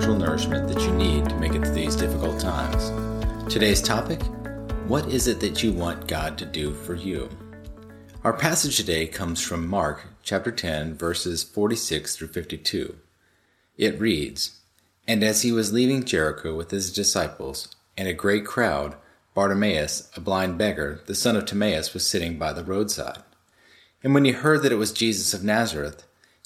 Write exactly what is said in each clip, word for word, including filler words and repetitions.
spiritual nourishment that you need to make it through these difficult times. Today's topic, what is it that you want God to do for you? Our passage today comes from Mark chapter ten, verses forty-six through fifty-two. It reads, "And as he was leaving Jericho with his disciples and a great crowd, Bartimaeus, a blind beggar, the son of Timaeus, was sitting by the roadside. And when he heard that it was Jesus of Nazareth,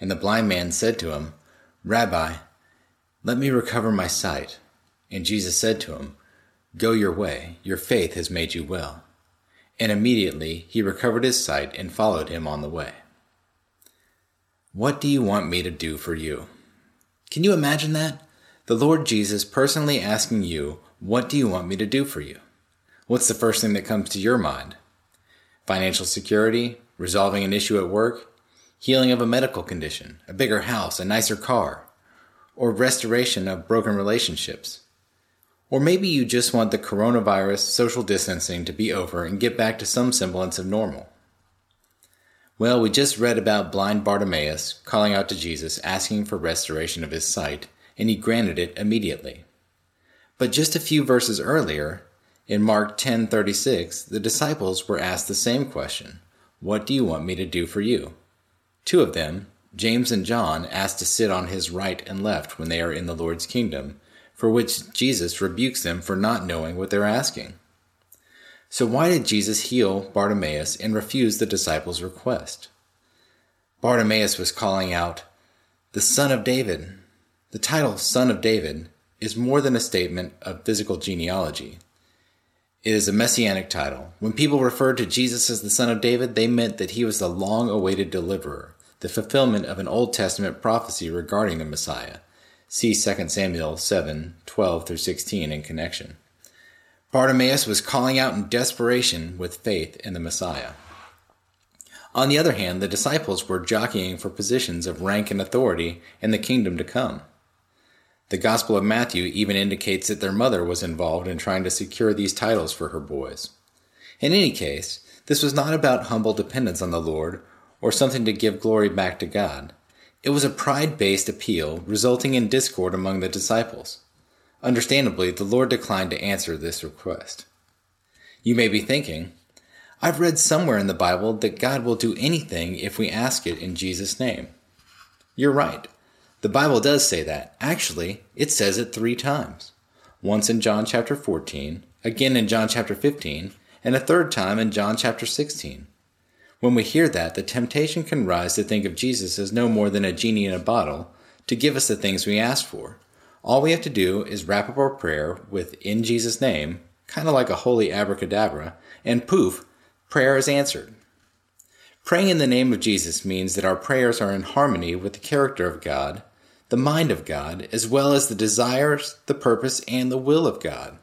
And the blind man said to him, 'Rabbi, let me recover my sight.' And Jesus said to him, 'Go your way, your faith has made you well.' And immediately he recovered his sight and followed him on the way." What do you want me to do for you? Can you imagine that? The Lord Jesus personally asking you, what do you want me to do for you? What's the first thing that comes to your mind? Financial security, resolving an issue at work, healing of a medical condition, a bigger house, a nicer car, or restoration of broken relationships. Or maybe you just want the coronavirus social distancing to be over and get back to some semblance of normal. Well, we just read about blind Bartimaeus calling out to Jesus, asking for restoration of his sight, and he granted it immediately. But just a few verses earlier, in Mark ten thirty-six, the disciples were asked the same question, "What do you want me to do for you?" Two of them, James and John, asked to sit on his right and left when they are in the Lord's kingdom, for which Jesus rebukes them for not knowing what they're asking. So why did Jesus heal Bartimaeus and refuse the disciples' request? Bartimaeus was calling out, "The Son of David." The title Son of David is more than a statement of physical genealogy. It is a messianic title. When people referred to Jesus as the Son of David, they meant that he was the long-awaited deliverer, the fulfillment of an Old Testament prophecy regarding the Messiah. See Second Samuel seven, twelve through sixteen in connection. Bartimaeus was calling out in desperation with faith in the Messiah. On the other hand, the disciples were jockeying for positions of rank and authority in the kingdom to come. The Gospel of Matthew even indicates that their mother was involved in trying to secure these titles for her boys. In any case, this was not about humble dependence on the Lord or something to give glory back to God. It was a pride-based appeal resulting in discord among the disciples. Understandably, the Lord declined to answer this request. You may be thinking, I've read somewhere in the Bible that God will do anything if we ask it in Jesus' name. You're right. The Bible does say that. Actually, it says it three times. Once in John chapter fourteen, again in John chapter fifteen, and a third time in John chapter sixteen. When we hear that, the temptation can rise to think of Jesus as no more than a genie in a bottle to give us the things we ask for. All we have to do is wrap up our prayer with "in Jesus' name," kind of like a holy abracadabra, and poof, prayer is answered. Praying in the name of Jesus means that our prayers are in harmony with the character of God, the mind of God, as well as the desires, the purpose, and the will of God.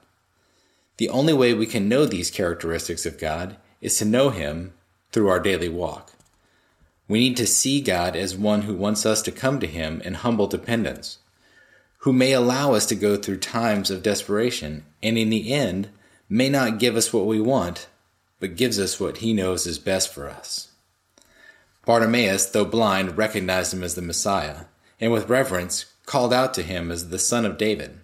The only way we can know these characteristics of God is to know Him through our daily walk. We need to see God as one who wants us to come to Him in humble dependence, who may allow us to go through times of desperation, and in the end may not give us what we want, but gives us what He knows is best for us. Bartimaeus, though blind, recognized him as the Messiah, and with reverence called out to him as the Son of David.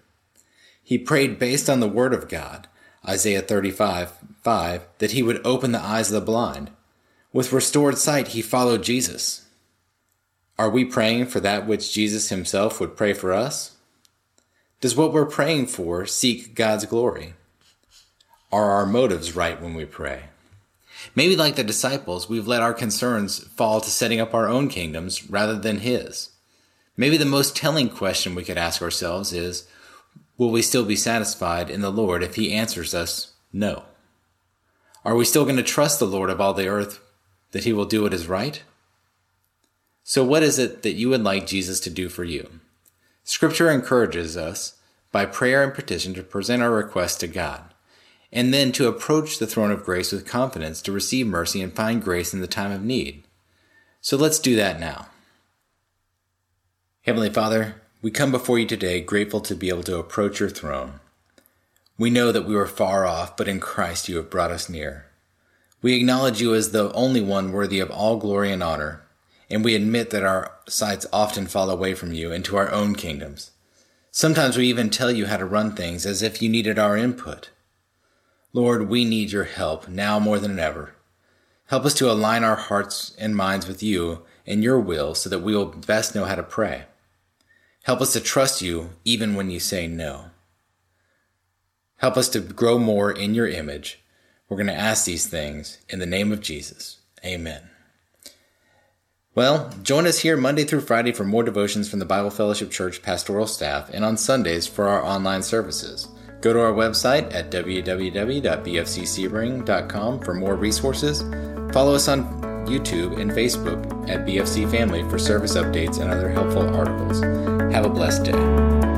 He prayed based on the Word of God, Isaiah thirty-five five, that he would open the eyes of the blind. With restored sight, he followed Jesus. Are we praying for that which Jesus himself would pray for us? Does what we're praying for seek God's glory? Are our motives right when we pray? Maybe like the disciples, we've let our concerns fall to setting up our own kingdoms rather than His. Maybe the most telling question we could ask ourselves is, will we still be satisfied in the Lord if He answers us no? Are we still going to trust the Lord of all the earth that He will do what is right? So what is it that you would like Jesus to do for you? Scripture encourages us, by prayer and petition, to present our requests to God, and then to approach the throne of grace with confidence to receive mercy and find grace in the time of need. So let's do that now. Heavenly Father, we come before you today grateful to be able to approach your throne. We know that we were far off, but in Christ you have brought us near. We acknowledge you as the only one worthy of all glory and honor, and we admit that our sights often fall away from you into our own kingdoms. Sometimes we even tell you how to run things as if you needed our input. Lord, we need your help now more than ever. Help us to align our hearts and minds with you and your will so that we will best know how to pray. Help us to trust you even when you say no. Help us to grow more in your image. We're going to ask these things in the name of Jesus. Amen. Well, join us here Monday through Friday for more devotions from the Bible Fellowship Church pastoral staff and on Sundays for our online services. Go to our website at w w w dot b f c sebring dot com for more resources. Follow us on YouTube and Facebook at B F C Family for service updates and other helpful articles. Have a blessed day.